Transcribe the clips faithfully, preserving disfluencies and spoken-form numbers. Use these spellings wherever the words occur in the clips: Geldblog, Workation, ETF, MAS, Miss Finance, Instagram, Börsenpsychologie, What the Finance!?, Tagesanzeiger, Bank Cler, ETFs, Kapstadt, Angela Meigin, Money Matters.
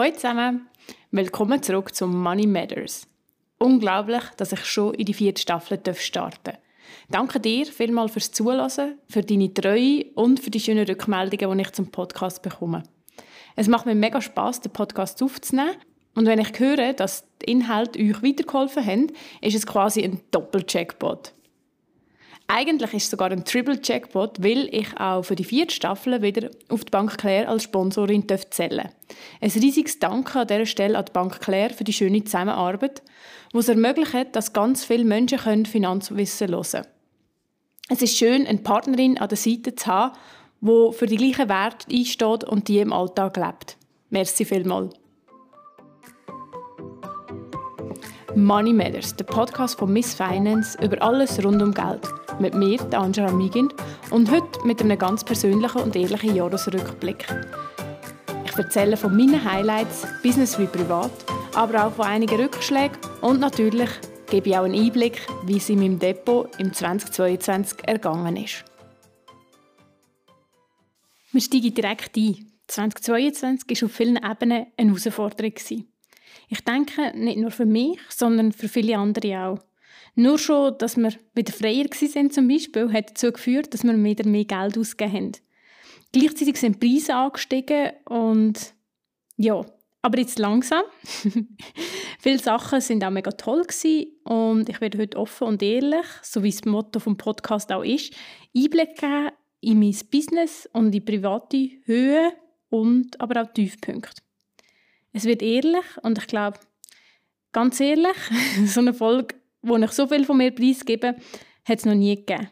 Hallo zusammen, willkommen zurück zu Money Matters. Unglaublich, dass ich schon in die vierte Staffel starten darf. Danke dir vielmals fürs Zuhören, für deine Treue und für die schönen Rückmeldungen, die ich zum Podcast bekomme. Es macht mir mega Spass, den Podcast aufzunehmen. Und wenn ich höre, dass die Inhalte euch weitergeholfen haben, ist es quasi ein Doppel-Jackpot. Eigentlich ist es sogar ein Triple-Jackpot, weil ich auch für die vierte Staffel wieder auf die Bank Cler als Sponsorin zählen darf. Ein riesiges Danke an dieser Stelle an die Bank Cler für die schöne Zusammenarbeit, die es ermöglicht, dass ganz viele Menschen Finanzwissen hören können. Es ist schön, eine Partnerin an der Seite zu haben, die für die gleichen Werte einsteht und die im Alltag lebt. Merci vielmals. Money Matters, der Podcast von Miss Finance über alles rund um Geld. Mit mir, Angela Meigin, und heute mit einem ganz persönlichen und ehrlichen Jahresrückblick. Ich erzähle von meinen Highlights, Business wie privat, aber auch von einigen Rückschlägen und natürlich gebe ich auch einen Einblick, wie es in meinem Depot im zweitausendzweiundzwanzig ergangen ist. Wir steigen direkt ein. zweitausendzweiundzwanzig war auf vielen Ebenen eine Herausforderung. Ich denke, nicht nur für mich, sondern für viele andere auch. Nur schon, dass wir wieder freier waren zum Beispiel, hat dazu geführt, dass wir wieder mehr Geld ausgegeben haben. Gleichzeitig sind die Preise angestiegen und ja, aber jetzt langsam. Viele Sachen sind auch mega toll gewesen und ich werde heute offen und ehrlich, so wie das Motto vom Podcast auch ist, Einblick geben in mein Business und in private Höhen und aber auch Tiefpunkte. Es wird ehrlich und ich glaube, ganz ehrlich, so eine Folge, wo ich so viel von mir preisgebe, hat es noch nie gegeben.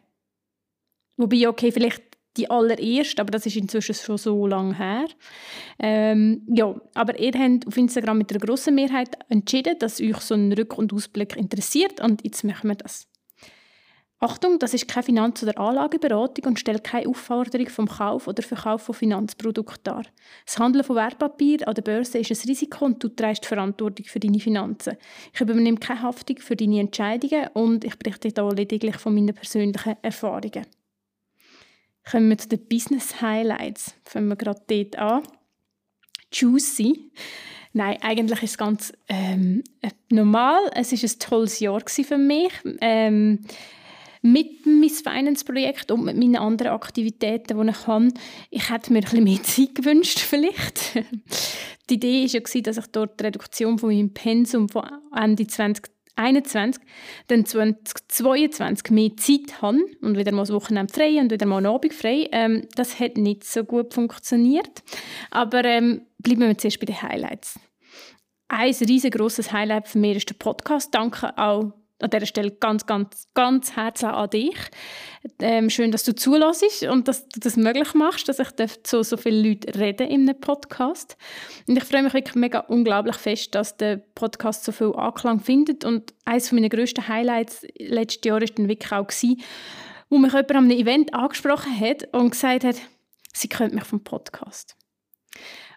Wobei, okay, vielleicht die allererste, aber das ist inzwischen schon so lange her. Ähm, ja, aber ihr habt auf Instagram mit einer grossen Mehrheit entschieden, dass euch so ein Rück- und Ausblick interessiert und jetzt machen wir das. Achtung, das ist keine Finanz- oder Anlageberatung und stellt keine Aufforderung vom Kauf oder Verkauf von Finanzprodukten dar. Das Handeln von Wertpapier an der Börse ist ein Risiko und du trägst Verantwortung für deine Finanzen. Ich übernehme keine Haftung für deine Entscheidungen und ich berichte hier lediglich von meinen persönlichen Erfahrungen. Kommen wir zu den Business Highlights. Fangen wir gerade dort an. Juicy. Nein, eigentlich ist es ganz ähm, normal. Es war ein tolles Jahr für mich. Ähm, Mit meinem Finance-Projekt und mit meinen anderen Aktivitäten, die ich habe, ich hätte mir ein bisschen mehr Zeit gewünscht vielleicht. Die Idee war ja, dass ich dort die Reduktion von meinem Pensum von Ende zweitausendeinundzwanzig dann zweitausendzweiundzwanzig mehr Zeit habe und wieder mal das Wochenende frei und wieder mal einen Abend frei. Ähm, das hat nicht so gut funktioniert. Aber ähm, bleiben wir zuerst bei den Highlights. Ein riesengroßes Highlight für mich ist der Podcast. Danke auch an dieser Stelle ganz, ganz, ganz herzlich an dich. Ähm, schön, dass du zuhörst und dass du das möglich machst, dass ich so, so viele Leute reden in einem Podcast. Und ich freue mich wirklich mega unglaublich fest, dass der Podcast so viel Anklang findet. Und eines meiner grössten Highlights letztes Jahr war dann wirklich auch, wo mich jemand an einem Event angesprochen hat und gesagt hat, sie kennt mich vom Podcast.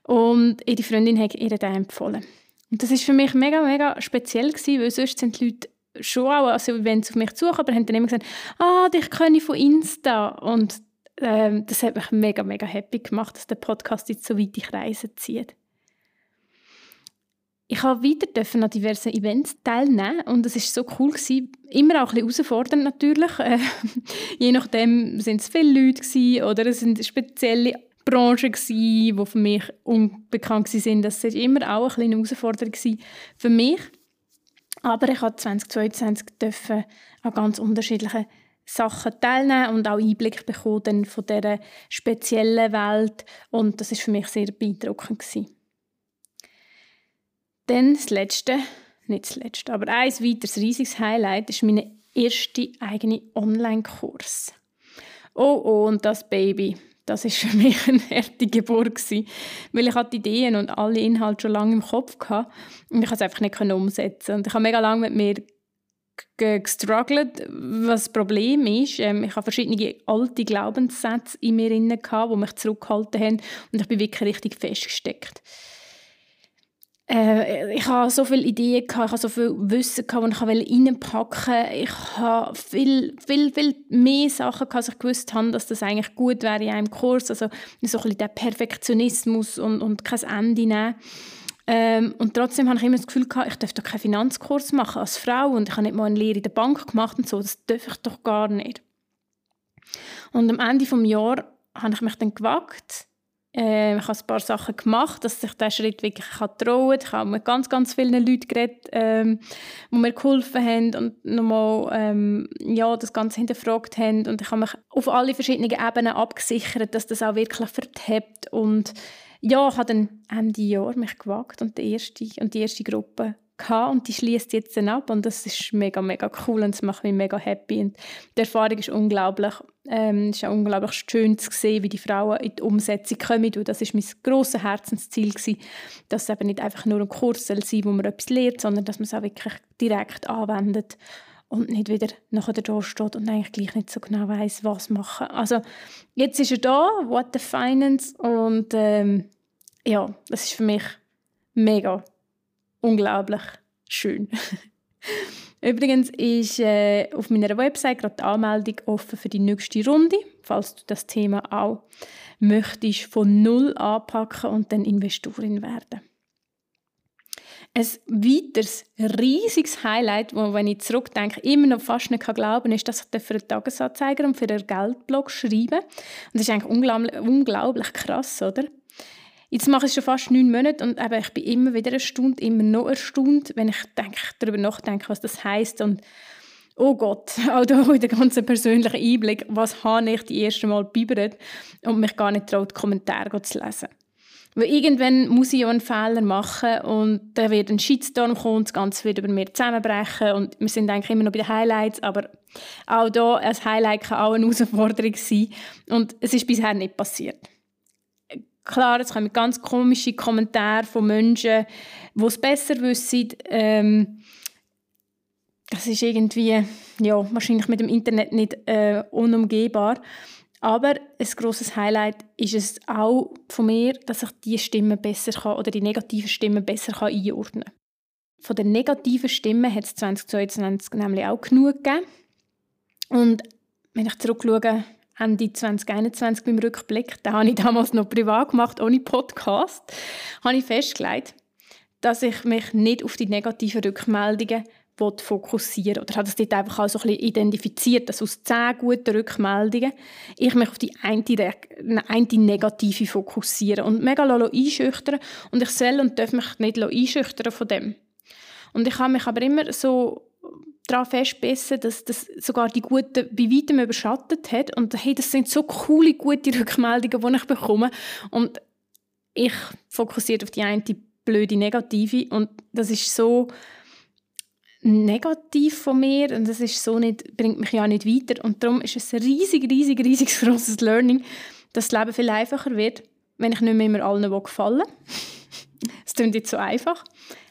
Und ihre Freundin hat ihr den empfohlen. Und das war für mich mega, mega speziell, weil sonst sind die Leute schon auch, also Events auf mich suchen, aber haben dann immer gesagt, «Ah, dich kenne ich von Insta!» Und ähm, das hat mich mega, mega happy gemacht, dass der Podcast jetzt so weite Kreise zieht. Ich durfte weiter an diversen Events teilnehmen und es war so cool gewesen. Immer auch ein bisschen herausfordernd natürlich. Äh, je nachdem waren es viele Leute gewesen, oder es waren spezielle Branchen gewesen, die für mich unbekannt waren. Das war immer auch eine Herausforderung für mich. Aber ich durfte zweitausendzweiundzwanzig an ganz unterschiedlichen Sachen teilnehmen und auch Einblick bekommen von dieser speziellen Welt. Und das war für mich sehr beeindruckend. Dann das Letzte, nicht das Letzte, aber ein weiteres riesiges Highlight ist mein erster eigener Online-Kurs. Oh, oh, und das Baby. Das war für mich eine harte Geburt, weil ich die Ideen und alle Inhalte schon lange im Kopf hatte und ich es einfach nicht umsetzen. Und ich habe mega lange mit mir gestruggelt, was das Problem ist. Ich habe verschiedene alte Glaubenssätze in mir drin, die mich zurückgehalten haben und ich bin wirklich richtig festgesteckt. Äh, ich hatte so viele Ideen, ich hatte so viel Wissen, das ich reinpacken wollte. Ich hatte viel, viel, viel mehr Sachen, als ich gewusst habe, dass das eigentlich gut wäre in einem Kurs. Also so ein bisschen der Perfektionismus und, und kein Ende nehmen. Ähm, und trotzdem habe ich immer das Gefühl gehabt, ich dürfte doch keinen Finanzkurs machen als Frau und ich habe nicht mal eine Lehre in der Bank gemacht und so, das darf ich doch gar nicht. Und am Ende des Jahres habe ich mich dann gewagt. Äh, ich habe ein paar Sachen gemacht, dass ich diesen Schritt wirklich trauen kann. Ich habe mit ganz, ganz vielen Leuten geredet, ähm, die mir geholfen haben und nochmal ähm, ja, das Ganze hinterfragt haben. Und ich habe mich auf alle verschiedenen Ebenen abgesichert, dass das auch wirklich vertappt. Und ja, ich habe dann Ende Jahr mich gewagt und die erste, und die erste Gruppe gehabt. Und die schließt jetzt dann ab. Und das ist mega, mega cool und das macht mich mega happy. Und die Erfahrung ist unglaublich. Ähm, es ist auch unglaublich schön zu sehen, wie die Frauen in die Umsetzung kommen. Und das war mein grosses Herzensziel, dass es eben nicht einfach nur ein Kurs sein soll, wo man etwas lernt, sondern dass man es auch wirklich direkt anwendet und nicht wieder nachher da steht und eigentlich gleich nicht so genau weiss, was machen. Also jetzt ist er da, What the Finance. Und ähm, ja, das ist für mich mega unglaublich schön. Übrigens ist äh, auf meiner Website gerade die Anmeldung offen für die nächste Runde, falls du das Thema auch möchtest von null anpacken und dann Investorin werden. Ein weiteres riesiges Highlight, wo, wenn ich zurückdenke, immer noch fast nicht glauben kann, ist, dass ich für den Tagesanzeiger und für den Geldblog schreibe. Und das ist eigentlich unglaublich, unglaublich krass, oder? Jetzt mache ich schon fast neun Monate und eben, ich bin immer wieder erstaunt, immer noch erstaunt, wenn ich denke, darüber nachdenke, was das heisst. Und oh Gott, auch da in den ganzen persönlichen Einblick, was habe ich die erste Mal bibbert und mich gar nicht traut, Kommentare zu lesen. Weil irgendwann muss ich ja einen Fehler machen und dann wird ein Shitstorm kommen, das Ganze wird über mir zusammenbrechen und wir sind eigentlich immer noch bei den Highlights, aber auch da, ein Highlight kann auch eine Herausforderung sein und es ist bisher nicht passiert. Klar, es kommen ganz komische Kommentare von Menschen, die es besser wissen. Ähm, das ist irgendwie ja, wahrscheinlich mit dem Internet nicht äh, unumgehbar. Aber ein grosses Highlight ist es auch von mir, dass ich die Stimmen besser kann, oder die negativen Stimmen besser kann einordnen kann. Von den negativen Stimmen hat es zweitausendzweiundzwanzig nämlich auch genug gegeben. Und wenn ich zurückschaue, Ende zweitausendeinundzwanzig beim Rückblick, den habe ich damals noch privat gemacht, ohne Podcast, habe ich festgelegt, dass ich mich nicht auf die negativen Rückmeldungen fokussieren will. Oder habe das dort einfach auch so ein bisschen identifiziert, dass aus zehn guten Rückmeldungen ich mich auf die eine, eine negative fokussiere und mega einschüchtern lasse. Und ich soll und darf mich nicht einschüchtern von dem. Und ich habe mich aber immer so daran festbissen, dass das sogar die Guten bei weitem überschattet hat. Und hey, das sind so coole, gute Rückmeldungen, die ich bekomme. Und ich fokussiere auf die eine blöde Negative. Und das ist so negativ von mir. Und das ist so nicht, bringt mich ja nicht weiter. Und darum ist es ein riesig, riesig, riesig grosses Learning, dass das Leben viel einfacher wird, wenn ich nicht mehr immer allen gefallen will. Das klingt jetzt so einfach.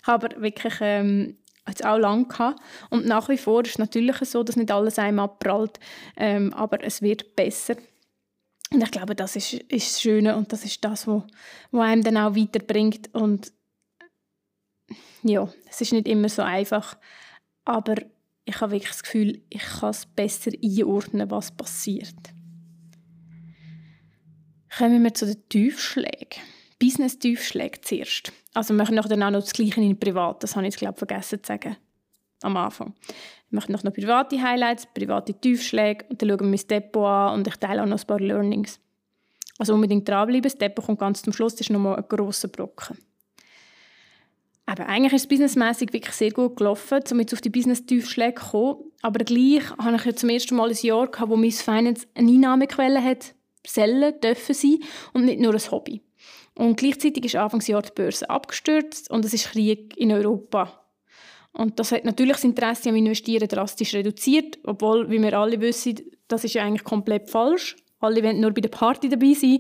Aber wirklich... Ähm, jetzt auch lange gehabt. Und nach wie vor ist es natürlich so, dass nicht alles einem abprallt, ähm, aber es wird besser. Und ich glaube, das ist, ist das Schöne und das ist das, was einem dann auch weiterbringt. Und ja, es ist nicht immer so einfach, aber ich habe wirklich das Gefühl, ich kann es besser einordnen, was passiert. Kommen wir zu den Tiefschlägen. Business-Tiefschläge zuerst. Also wir machen dann auch noch das Gleiche in privat. Das habe ich jetzt, glaube ich, vergessen zu sagen am Anfang. Wir machen noch private Highlights, private Tiefschläge und dann schauen wir mein Depot an und ich teile auch noch ein paar Learnings. Also unbedingt dranbleiben, das Depot kommt ganz zum Schluss, das ist nochmal ein grosser Brocken. Aber eigentlich ist es businessmässig wirklich sehr gut gelaufen, um jetzt auf die Business-Tiefschläge zu kommen. Aber gleich habe ich ja zum ersten Mal ein Jahr gehabt, wo Miss Finance eine Einnahmequelle hat, sollen, dürfen sein und nicht nur ein Hobby. Und gleichzeitig ist Anfangsjahr die Börse abgestürzt und es ist Krieg in Europa. Und das hat natürlich das Interesse am Investieren drastisch reduziert, obwohl, wie wir alle wissen, das ist ja eigentlich komplett falsch. Alle wollen nur bei der Party dabei sein.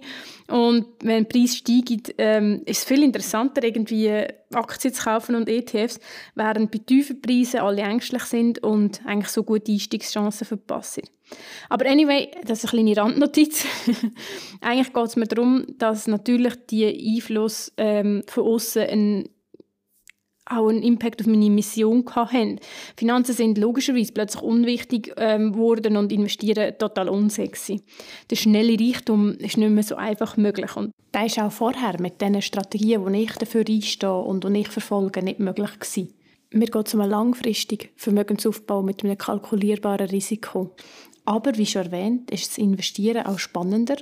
Und wenn der Preis steigt, ähm, ist es viel interessanter, irgendwie Aktien zu kaufen und E T Fs, während bei tiefen Preisen alle ängstlich sind und eigentlich so gute Einstiegschancen verpassen. Aber anyway, das ist eine kleine Randnotiz. Eigentlich geht es mir darum, dass natürlich die Einfluss ähm, von außen ein auch einen Impact auf meine Mission hatten. Finanzen sind logischerweise plötzlich unwichtig ähm, geworden und Investieren total unsexy. Der schnelle Reichtum ist nicht mehr so einfach möglich. Und das ist auch vorher mit den Strategien, die ich dafür einstehe und die ich verfolge, nicht möglich gewesen. Wir gehen zu einem langfristigen Vermögensaufbau mit einem kalkulierbaren Risiko. Aber wie schon erwähnt, ist das Investieren auch spannender,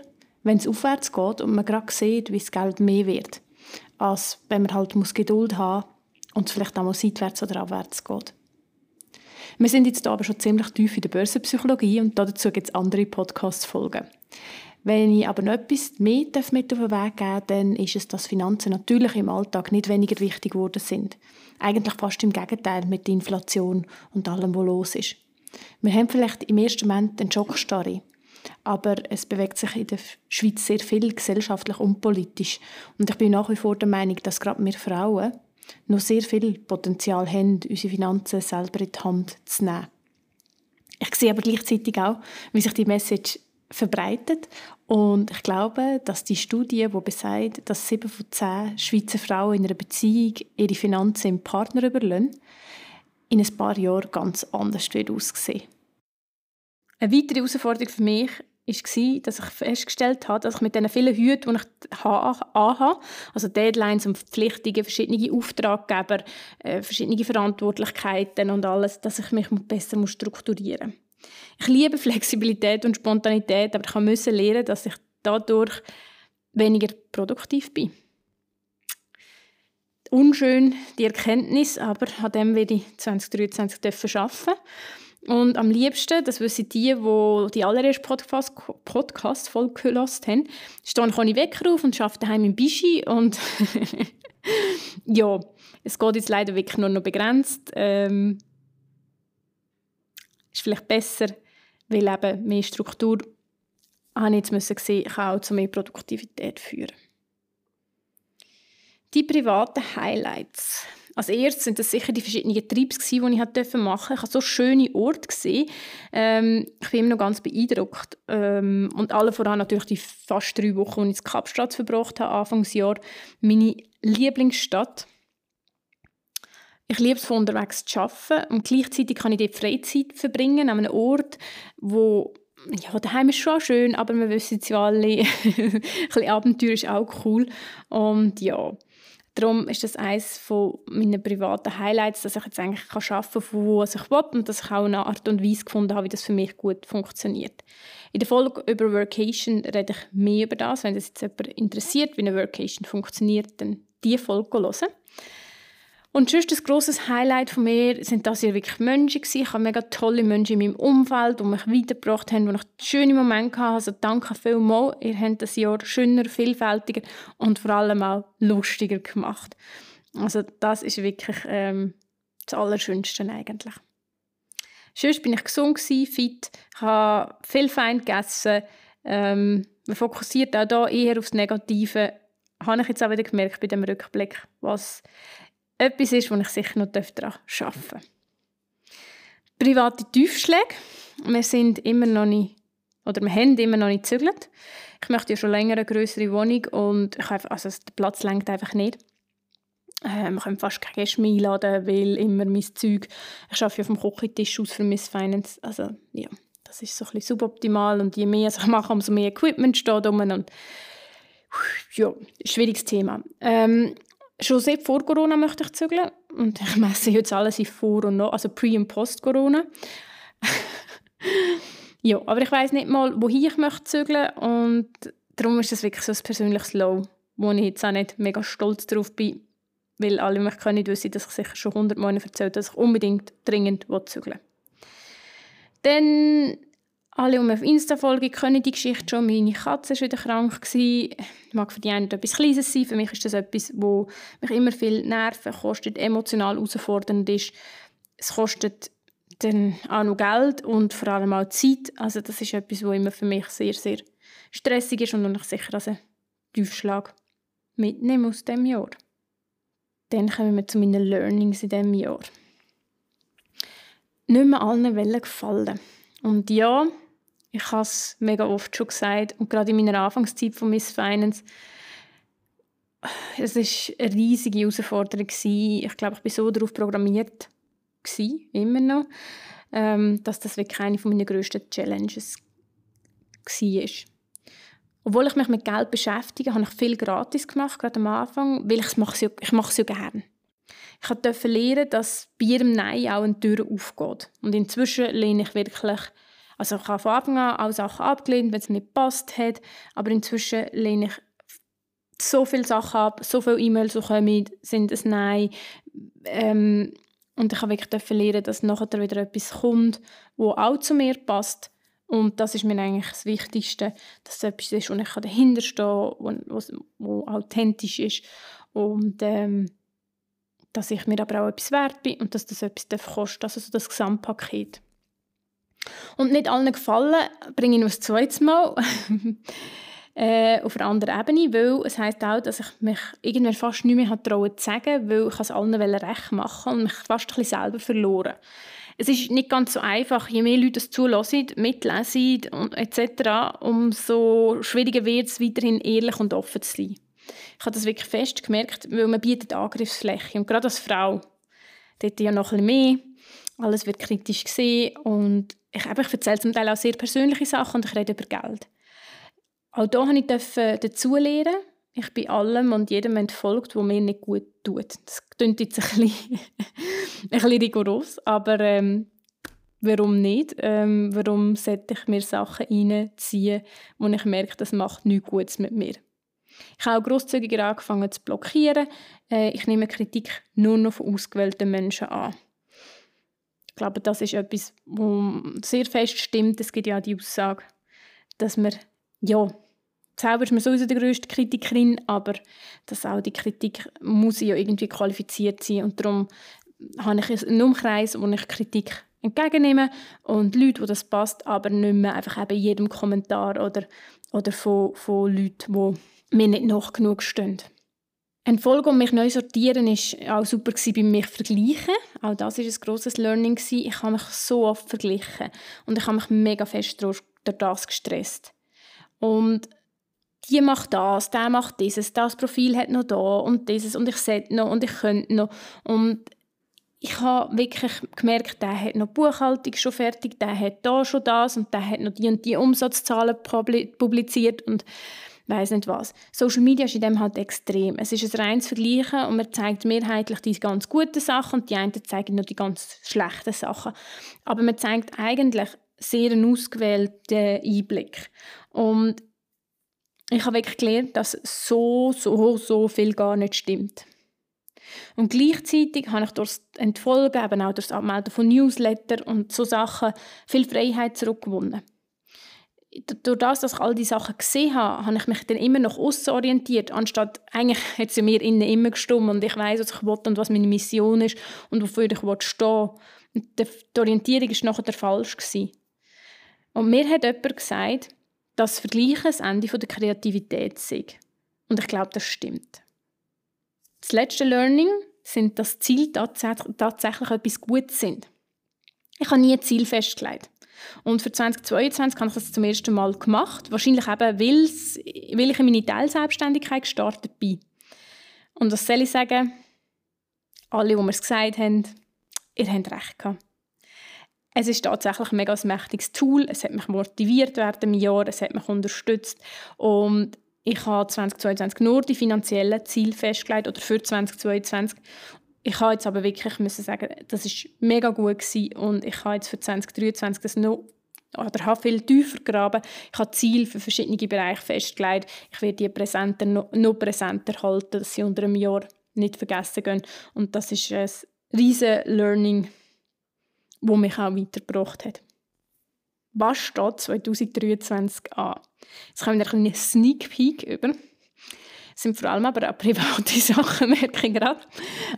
wenn es aufwärts geht und man gerade sieht, wie das Geld mehr wird, als wenn man halt Geduld haben muss und es vielleicht auch mal seitwärts oder abwärts geht. Wir sind jetzt aber schon ziemlich tief in der Börsenpsychologie und dazu gibt es andere Podcast-Folgen. Wenn ich aber noch etwas mehr mit auf den Weg geben darf, dann ist es, dass Finanzen natürlich im Alltag nicht weniger wichtig geworden sind. Eigentlich fast im Gegenteil mit der Inflation und allem, was los ist. Wir haben vielleicht im ersten Moment eine Schockstarre, aber es bewegt sich in der Schweiz sehr viel gesellschaftlich und politisch. Und ich bin nach wie vor der Meinung, dass gerade wir Frauen noch sehr viel Potenzial haben, unsere Finanzen selber in die Hand zu nehmen. Ich sehe aber gleichzeitig auch, wie sich die Message verbreitet. Und ich glaube, dass die Studie, die besagt, dass sieben von zehn Schweizer Frauen in einer Beziehung ihre Finanzen im Partner überlassen, in ein paar Jahren ganz anders wird aussehen. Eine weitere Herausforderung für mich war, dass ich festgestellt habe, dass ich mit den vielen Hüten, die ich anhabe, also Deadlines und Verpflichtungen, verschiedene Auftraggeber, äh, verschiedene Verantwortlichkeiten und alles, dass ich mich besser strukturieren muss. Ich liebe Flexibilität und Spontanität, aber ich musste lernen, dass ich dadurch weniger produktiv bin. Unschön die Erkenntnis, aber an dem werde ich zwanzig dreiundzwanzig arbeiten. Und am liebsten, das wissen die, die die allererste Podcast-Folge gehört haben, stehe ich ohne Wecker auf und arbeite daheim im Bischi. Und ja, es geht jetzt leider wirklich nur noch begrenzt. Ähm, ist vielleicht besser, weil eben mehr Struktur, habe ich jetzt gesehen, kann auch zu mehr Produktivität führen. Die privaten Highlights. Als erstes sind das sicher die verschiedenen Trips, die ich machen durfte. Ich habe so schöne Orte gesehen. Ähm, ich bin immer noch ganz beeindruckt. Ähm, und alle voran natürlich die fast drei Wochen, die ich in Kapstadt verbracht habe, Anfangsjahr. Meine Lieblingsstadt. Ich liebe es, von unterwegs zu arbeiten. Und gleichzeitig kann ich dort Freizeit verbringen, an einem Ort, wo... Ja, daheim ist schon schön, aber wir wissen es ja alle, ein bisschen Abenteuer ist auch cool. Und ja, darum ist das eines meiner privaten Highlights, dass ich jetzt eigentlich arbeiten kann, von wo ich will und dass ich auch eine Art und Weise gefunden habe, wie das für mich gut funktioniert. In der Folge über Workation rede ich mehr über das. Wenn das jetzt jemand interessiert, wie eine Workation funktioniert, dann diese Folge hören. Und sonst ein grosses Highlight von mir sind, dass ich wirklich Menschen war. Ich habe mega tolle Menschen in meinem Umfeld, die mich weitergebracht haben, wo ich schöne Momente hatte. Also danke vielmals. Ihr habt das Jahr schöner, vielfältiger und vor allem auch lustiger gemacht. Also das ist wirklich ähm, das Allerschönste eigentlich. Sonst war ich gesund, fit, habe viel fein gegessen. Ähm, man fokussiert auch hier eher auf das Negative. Habe ich jetzt auch wieder gemerkt bei dem Rückblick, was etwas ist, wo ich sicher noch daran arbeiten darf. Private Tiefschläge. Wir sind immer noch nicht, oder wir haben immer noch nicht gezügelt. Ich möchte ja schon länger eine grössere Wohnung und ich habe, also der Platz reicht einfach nicht. Äh, wir können fast keine Gäste mehr einladen, weil immer mein Zeug... Ich arbeite ja vom Küchentisch aus für Miss Finance. Also ja, das ist so ein bisschen suboptimal und je mehr ich mache, umso mehr Equipment steht rum und... Ja, schwieriges Thema. Ähm, Schon seit vor Corona möchte ich zügeln. Und ich messe jetzt alles in Vor- und Nach-, also Pre- und Post-Corona. Ja, aber ich weiss nicht mal, wohin ich möchte zügeln. Und darum ist das wirklich so ein persönliches Low, wo ich jetzt auch nicht mega stolz drauf bin. Weil alle mich können nicht wissen, dass ich sicher schon hundertmal erzählt habe, dass ich unbedingt dringend zügeln will. Dann... Alle, die mir auf Insta folgen, kennen die Geschichte schon. Meine Katze war wieder krank. Das mag für die einen etwas Kleines sein. Für mich ist das etwas, das mich immer viel Nerven kostet, emotional herausfordernd ist. Es kostet dann auch noch Geld und vor allem auch Zeit. Also das ist etwas, das immer für mich sehr, sehr stressig ist und ich sicher als einen Tiefschlag mitnehme aus diesem Jahr. Dann kommen wir zu meinen Learnings in diesem Jahr. Nicht mehr allen gefallen. Und ja, ich habe es mega oft schon gesagt, und gerade in meiner Anfangszeit von Miss Finance es war eine riesige Herausforderung. Ich glaube, ich war so darauf programmiert, immer noch, dass das wirklich eine meiner grössten Challenges war. Obwohl ich mich mit Geld beschäftige, habe ich viel gratis gemacht, gerade am Anfang, weil ich mache es ja, ich mache es ja gerne. Ich durfte lernen, dass bei jedem Nein auch eine Tür aufgeht. Und inzwischen lehne ich wirklich, also ich habe von Anfang an auch Sachen abgelehnt, wenn es mir gepasst hat, aber inzwischen lehne ich so viele Sachen ab, so viele E-Mails, die kommen, sind ein Nein. Ähm, und ich habe wirklich lernen, dass nachher wieder etwas kommt, das auch zu mir passt. Und das ist mir eigentlich das Wichtigste, dass es etwas ist, wo ich dahinterstehen kann, was authentisch ist. Und ähm, dass ich mir aber auch etwas wert bin und dass das etwas kostet. Also so das Gesamtpaket. Und nicht allen gefallen, bringe ich noch das zweite Mal äh, auf einer anderen Ebene, weil es heisst auch, dass ich mich irgendwann fast nicht mehr trauen zu sagen, weil ich es allen recht machen und mich fast ein bisschen selber verloren. Es ist nicht ganz so einfach. Je mehr Leute es zulassen, mitlesen et cetera, umso schwieriger wird es, weiterhin ehrlich und offen zu sein. Ich habe das wirklich fest gemerkt, weil man bietet Angriffsfläche. Und gerade als Frau, dort ja noch ein bisschen mehr. Alles wird kritisch gesehen. Und ich, ich erzähle zum Teil auch sehr persönliche Sachen und ich rede über Geld. Auch da durfte ich dazulernen. Ich bin allem und jedem entfolgt, was mir nicht gut tut. Das klingt jetzt ein bisschen, ein bisschen rigoros, aber ähm, warum nicht? Ähm, warum sollte ich mir Sachen reinziehen, wo ich merke, das macht nichts Gutes mit mir? Ich habe auch grosszügiger angefangen zu blockieren. Äh, ich nehme Kritik nur noch von ausgewählten Menschen an. Ich glaube, das ist etwas, was sehr fest stimmt. Es gibt ja auch die Aussage, dass man, ja, selber ist man sowieso die grösste Kritikerin, aber dass auch die Kritik muss ja irgendwie qualifiziert sein. Und darum habe ich einen Umkreis, wo ich Kritik entgegennehme und Leute, wo das passt, aber nicht mehr einfach eben jedem Kommentar oder, oder von, von Leuten, die mir nicht noch genug stehen. Eine Folge, um mich neu sortieren, war auch super beim mich vergleichen. Auch das war ein grosses Learning. Ich habe mich so oft verglichen und ich habe mich mega fest durch das gestresst. Und die macht das, der macht dieses, das Profil hat noch da und dieses und ich sollte noch und ich könnte noch. Und ich habe wirklich gemerkt, der hat noch die Buchhaltung schon fertig, der hat da schon das und der hat noch die und die Umsatzzahlen publiziert und weiss nicht was. Social Media ist in dem halt extrem. Es ist ein reines Vergleichen und man zeigt mehrheitlich die ganz guten Sachen und die einen zeigen nur die ganz schlechten Sachen. Aber man zeigt eigentlich sehr einen ausgewählten Einblick. Und ich habe wirklich gelernt, dass so, so, so viel gar nicht stimmt. Und gleichzeitig habe ich durch das Entfolgen, eben auch durch das Abmelden von Newslettern und so Sachen viel Freiheit zurückgewonnen. Durch das, dass ich all diese Sachen gesehen habe, habe ich mich dann immer nach aussen orientiert, anstatt, eigentlich hat es ja mir innen immer gestimmt und ich weiss, was ich will und was meine Mission ist und wofür ich stehen will. Die Orientierung war nachher falsch. Und mir hat jemand gesagt, dass Vergleichen das Ende der Kreativität sei. Und ich glaube, das stimmt. Das letzte Learning sind, dass Ziele tatsächlich etwas Gutes sind. Ich habe nie ein Ziel festgelegt. Und für zweitausendzweiundzwanzig habe ich das zum ersten Mal gemacht. Wahrscheinlich eben, weil ich in meine Teilselbstständigkeit gestartet bin. Und was soll ich sagen? Alle, die mir es gesagt haben, ihr habt recht gehabt. Es ist tatsächlich ein mega mächtiges Tool. Es hat mich motiviert während dem Jahr, es hat mich unterstützt. Und ich habe zweitausendzweiundzwanzig nur die finanziellen Ziele festgelegt, oder für zweitausendzweiundzwanzig. Ich habe jetzt aber wirklich müssen sagen, das war mega gut gewesen. Und ich habe jetzt für zweitausenddreiundzwanzig das noch, oder habe viel tiefer gegraben. Ich habe Ziele für verschiedene Bereiche festgelegt. Ich werde die präsenter, noch präsenter halten, dass sie unter einem Jahr nicht vergessen gehen. Und das ist ein riesen Learning, wo mich auch weitergebracht hat. Was steht zweitausenddreiundzwanzig an? Jetzt kommen wir einen Sneak Peek über. Es sind vor allem aber auch private Sachen, merke ich gerade.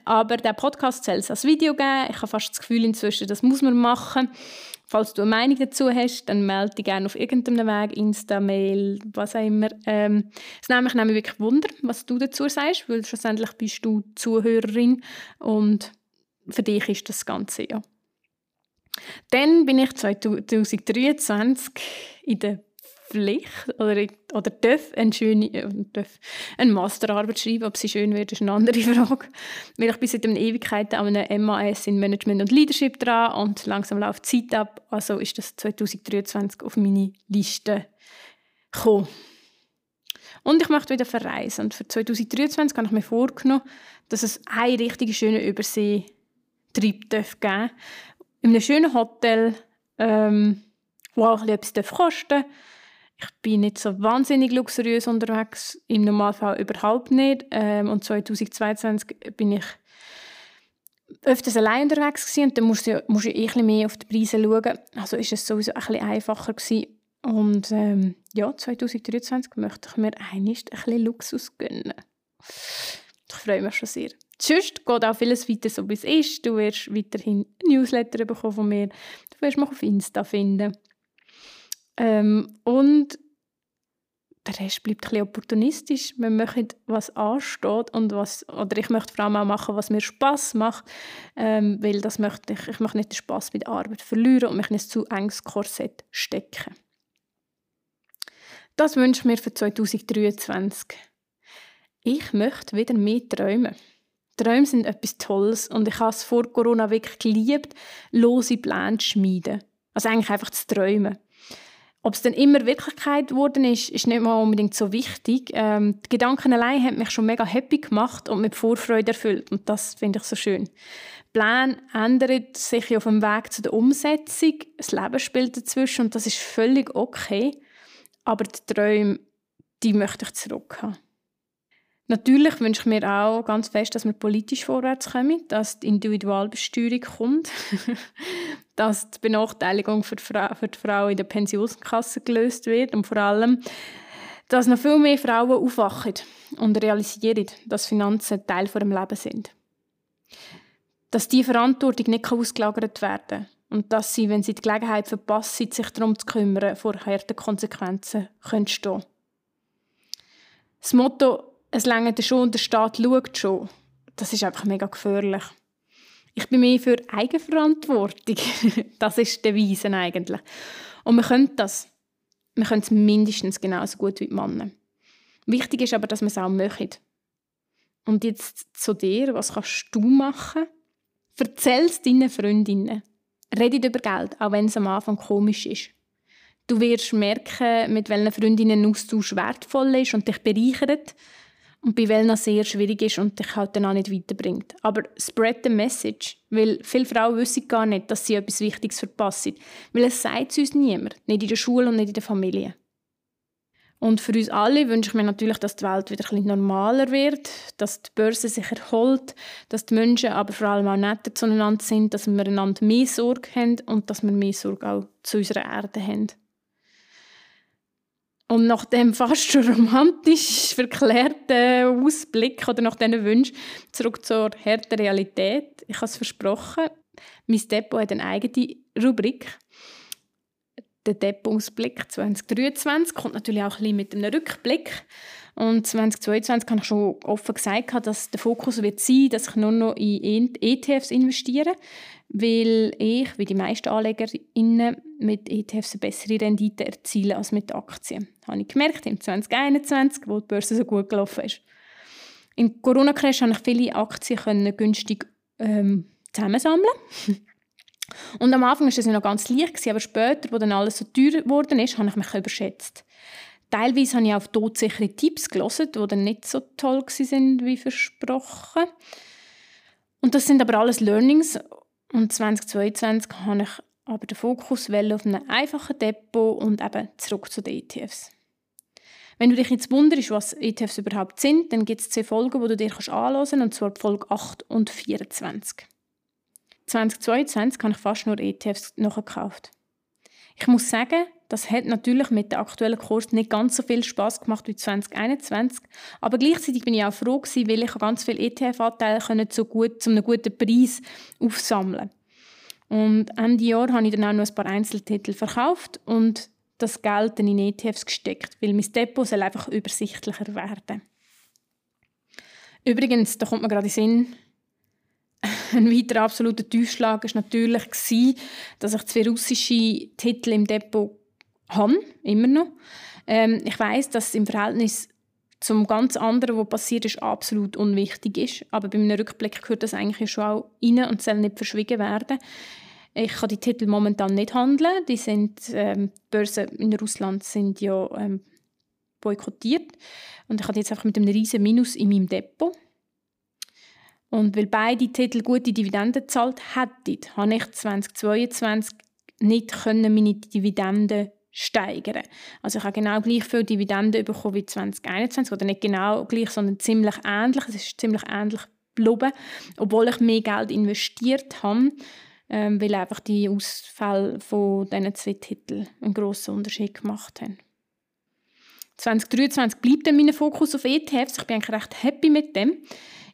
Aber der Podcast soll es als Video geben. Ich habe fast das Gefühl inzwischen, das muss man machen. Falls du eine Meinung dazu hast, dann melde dich gerne auf irgendeinem Weg, Insta, Mail, was auch immer. Ähm, es nimmt mich nämlich wirklich Wunder, was du dazu sagst, weil schlussendlich bist du Zuhörerin und für dich ist das Ganze ja. Dann bin ich zweitausenddreiundzwanzig in der Pflicht oder, oder darf eine, schöne, äh, darf eine Masterarbeit schreiben. Ob sie schön wird, ist eine andere Frage. Weil ich bin seit einer Ewigkeit an einem M A S in Management und Leadership dran und langsam läuft die Zeit ab. Also ist das zwanzig dreiundzwanzig auf meine Liste gekommen. Und ich möchte wieder verreisen. Und für zwanzig dreiundzwanzig habe ich mir vorgenommen, dass es einen richtig schönen Übersee-Trip geben darf. In einem schönen Hotel, ähm, wo auch etwas kosten darf. Ich bin nicht so wahnsinnig luxuriös unterwegs, im Normalfall überhaupt nicht. Ähm, und zwanzig zweiundzwanzig bin ich öfters allein unterwegs gewesen, und dann musst du, musst du eh etwas mehr auf die Preise schauen. Also ist es sowieso ein bisschen einfacher gewesen. Und ähm, ja, zwanzig dreiundzwanzig möchte ich mir einmal ein bisschen Luxus gönnen. Ich freue mich schon sehr. Sonst geht auch vieles weiter, so wie es ist. Du wirst weiterhin Newsletter bekommen von mir. Du wirst mich auf Insta finden. Ähm, und der Rest bleibt ein bisschen opportunistisch. Wir machen, was ansteht. Und was, oder ich möchte vor allem auch machen, was mir Spass macht. Ähm, weil das möchte ich, ich möchte nicht den Spass bei der Arbeit verlieren und mich nicht zu enges Korsett stecken. Das wünsche ich mir für zwanzig dreiundzwanzig. Ich möchte wieder mehr träumen. Träume sind etwas Tolles und ich habe es vor Corona wirklich geliebt, lose Pläne zu schmieden. Also eigentlich einfach zu träumen. Ob es dann immer Wirklichkeit geworden ist, ist nicht mal unbedingt so wichtig. Ähm, die Gedanken allein haben mich schon mega happy gemacht und mit Vorfreude erfüllt. Und das finde ich so schön. Pläne ändern sich auf dem Weg zu der Umsetzung. Das Leben spielt dazwischen und das ist völlig okay. Aber die Träume, die möchte ich zurückhaben. Natürlich wünsche ich mir auch ganz fest, dass wir politisch vorwärts kommen, dass die Individualbesteuerung kommt, dass die Benachteiligung für die, Fra- für die Frauen in der Pensionskasse gelöst wird und vor allem, dass noch viel mehr Frauen aufwachen und realisieren, dass Finanzen Teil von dem Leben sind. Dass diese Verantwortung nicht ausgelagert werden kann. Und dass sie, wenn sie die Gelegenheit verpassen, sich darum zu kümmern, vor harten Konsequenzen stehen können. Das Motto, es reicht schon und der Staat schaut schon, das ist einfach mega gefährlich. Ich bin mehr für Eigenverantwortung. Das ist die Devise eigentlich. Und wir können das. Wir können es mindestens genauso gut wie die Männer. Wichtig ist aber, dass wir es auch machen. Und jetzt zu dir, was kannst du machen? Erzähl es deinen Freundinnen. Redet über Geld, auch wenn es am Anfang komisch ist. Du wirst merken, mit welchen Freundinnen ein Austausch wertvoll ist und dich bereichert und bei welchen sehr schwierig ist und dich halt dann auch nicht weiterbringt. Aber spread the message, weil viele Frauen wissen gar nicht, dass sie etwas Wichtiges verpassen, weil es sagt es uns niemand, nicht in der Schule und nicht in der Familie. Und für uns alle wünsche ich mir natürlich, dass die Welt wieder ein bisschen normaler wird, dass die Börse sich erholt, dass die Menschen aber vor allem auch netter zueinander sind, dass wir einander mehr Sorge haben und dass wir mehr Sorge auch zu unserer Erde haben. Und nach dem fast schon romantisch verklärten Ausblick oder nach diesen Wünschen zurück zur harten Realität. Ich habe es versprochen, mein Depot hat eine eigene Rubrik. Der Depotausblick zwanzig dreiundzwanzig kommt natürlich auch ein bisschen mit einem Rückblick. Und zwanzig zweiundzwanzig habe ich schon offen gesagt, dass der Fokus wird sein, dass ich nur noch in E T Fs investiere, weil ich, wie die meisten AnlegerInnen, mit E T Fs eine bessere Rendite erziele als mit Aktien. Das habe ich gemerkt im zwanzig einundzwanzig, wo die Börse so gut gelaufen ist. Im Corona-Crash konnte ich viele Aktien günstig ähm, zusammensammeln. Und am Anfang war das ja noch ganz leicht, aber später, als dann alles so teuer geworden ist, habe ich mich überschätzt. Teilweise habe ich auf todsichere Tipps gehört, die dann nicht so toll waren wie versprochen. Und das sind aber alles Learnings. Und zwanzig zweiundzwanzig habe ich aber den Fokus auf einem einfachen Depot und eben zurück zu den E T Fs. Wenn du dich jetzt wunderst, was E T Fs überhaupt sind, dann gibt es zwei Folgen, die du dir anhören kannst, und zwar die Folge acht und vierundzwanzig. zwanzig zweiundzwanzig habe ich fast nur E T Fs nachgekauft. Ich muss sagen, das hat natürlich mit dem aktuellen Kurs nicht ganz so viel Spass gemacht wie zwanzig einundzwanzig, aber gleichzeitig bin ich auch froh gewesen, weil ich ganz viele E T F-Anteile zu, gut, zu einem guten Preis aufsammeln konnte. Und Ende Jahr habe ich dann auch noch ein paar Einzeltitel verkauft und das Geld dann in E T Fs gesteckt, weil mein Depot soll einfach übersichtlicher werden. Übrigens, da kommt mir gerade in den Sinn, ein weiterer absoluter Tiefschlag war natürlich, dass ich zwei russische Titel im Depot haben, immer noch. Ähm, ich weiss, dass im Verhältnis zum ganz anderen, was passiert ist, absolut unwichtig ist. Aber bei einem Rückblick gehört das eigentlich schon auch rein und soll nicht verschwiegen werden. Ich kann die Titel momentan nicht handeln. Die sind, ähm, die Börsen in Russland sind ja ähm, boykottiert. Und ich habe jetzt einfach mit einem riesen Minus in meinem Depot. Und weil beide Titel gute Dividenden gezahlt hätten, konnte ich zweitausendzweiundzwanzig nicht meine Dividenden steigern. Also ich habe genau gleich viel Dividenden bekommen wie zweitausendeinundzwanzig. Oder nicht genau gleich, sondern ziemlich ähnlich. Es ist ziemlich ähnlich geblieben, obwohl ich mehr Geld investiert habe, weil einfach die Ausfälle von diesen zwei Titeln einen grossen Unterschied gemacht haben. zweitausenddreiundzwanzig bleibt dann mein Fokus auf E T Fs. Ich bin eigentlich recht happy mit dem.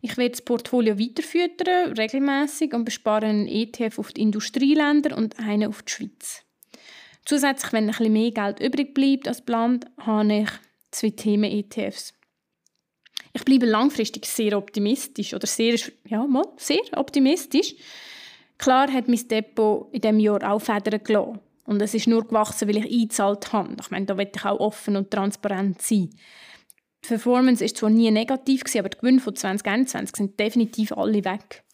Ich werde das Portfolio weiterfüttern, regelmässig, und bespare einen E T F auf die Industrieländer und einen auf die Schweiz. Zusätzlich, wenn ein bisschen mehr Geld übrig bleibt als geplant, habe ich zwei Themen-E T Fs. Ich bleibe langfristig sehr optimistisch, oder sehr, ja, mal, sehr optimistisch. Klar hat mein Depot in diesem Jahr auch Federn gelassen. Und es ist nur gewachsen, weil ich eingezahlt habe. Ich meine, da will ich auch offen und transparent sein. Die Performance war zwar nie negativ, aber die Gewinne von zweitausendeinundzwanzig sind definitiv alle weg.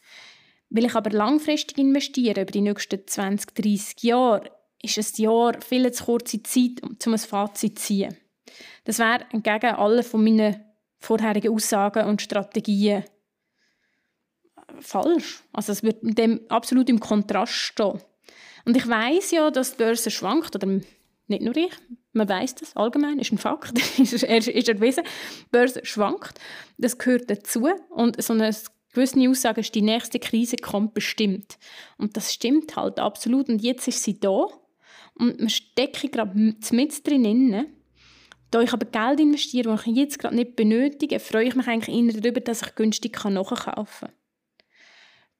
Weil ich aber langfristig investiere, über die nächsten zwanzig, dreissig Jahre, ist ein Jahr viel zu kurze Zeit, um ein Fazit zu ziehen. Das wäre entgegen aller von meinen vorherigen Aussagen und Strategien falsch. Also es wird mit dem absolut im Kontrast stehen. Und ich weiss ja, dass die Börse schwankt, oder nicht nur ich, man weiss das allgemein, ist ein Fakt, ist erwiesen, die Börse schwankt, das gehört dazu, und so eine gewisse Aussage ist, die nächste Krise kommt bestimmt. Und das stimmt halt absolut, und jetzt ist sie da, und wir stecken gerade mitten drin. Da ich aber Geld investiere, das ich jetzt gerade nicht benötige, freue ich mich eigentlich eher darüber, dass ich günstig nachkaufen kann.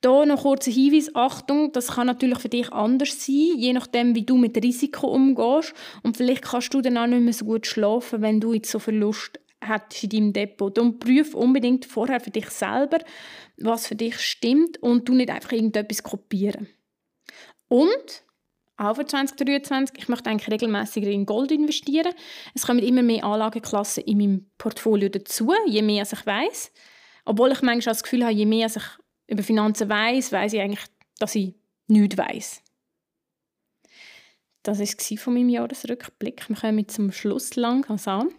Hier noch kurzer Hinweis, Achtung, das kann natürlich für dich anders sein, je nachdem, wie du mit Risiko umgehst. Und vielleicht kannst du dann auch nicht mehr so gut schlafen, wenn du jetzt so Verlust hättest in deinem Depot. Und prüf unbedingt vorher für dich selber, was für dich stimmt, und du nicht einfach irgendetwas kopieren. Und, auch für zweitausenddreiundzwanzig, ich möchte eigentlich regelmäßiger in Gold investieren. Es kommen immer mehr Anlageklassen in meinem Portfolio dazu, je mehr ich weiss. Obwohl ich manchmal das Gefühl habe, je mehr ich über Finanzen weiss, weiss ich eigentlich, dass ich nichts weiss. Das war von meinem Jahresrückblick. Wir kommen zum Schluss langsam.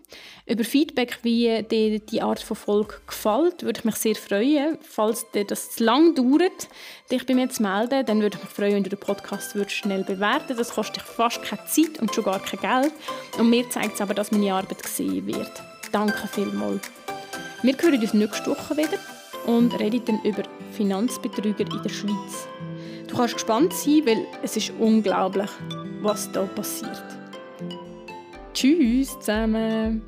Über Feedback, wie dir die Art von Folge gefällt, würde ich mich sehr freuen. Falls dir das zu lang dauert, dich bei mir zu melden, dann würde ich mich freuen, wenn du den Podcast schnell bewerten würdest. Das kostet dich fast keine Zeit und schon gar kein Geld. Und mir zeigt es aber, dass meine Arbeit gesehen wird. Danke vielmals. Wir hören uns nächste Woche wieder und redet dann über Finanzbetrüger in der Schweiz. Du kannst gespannt sein, weil es ist unglaublich, was da passiert. Tschüss zusammen!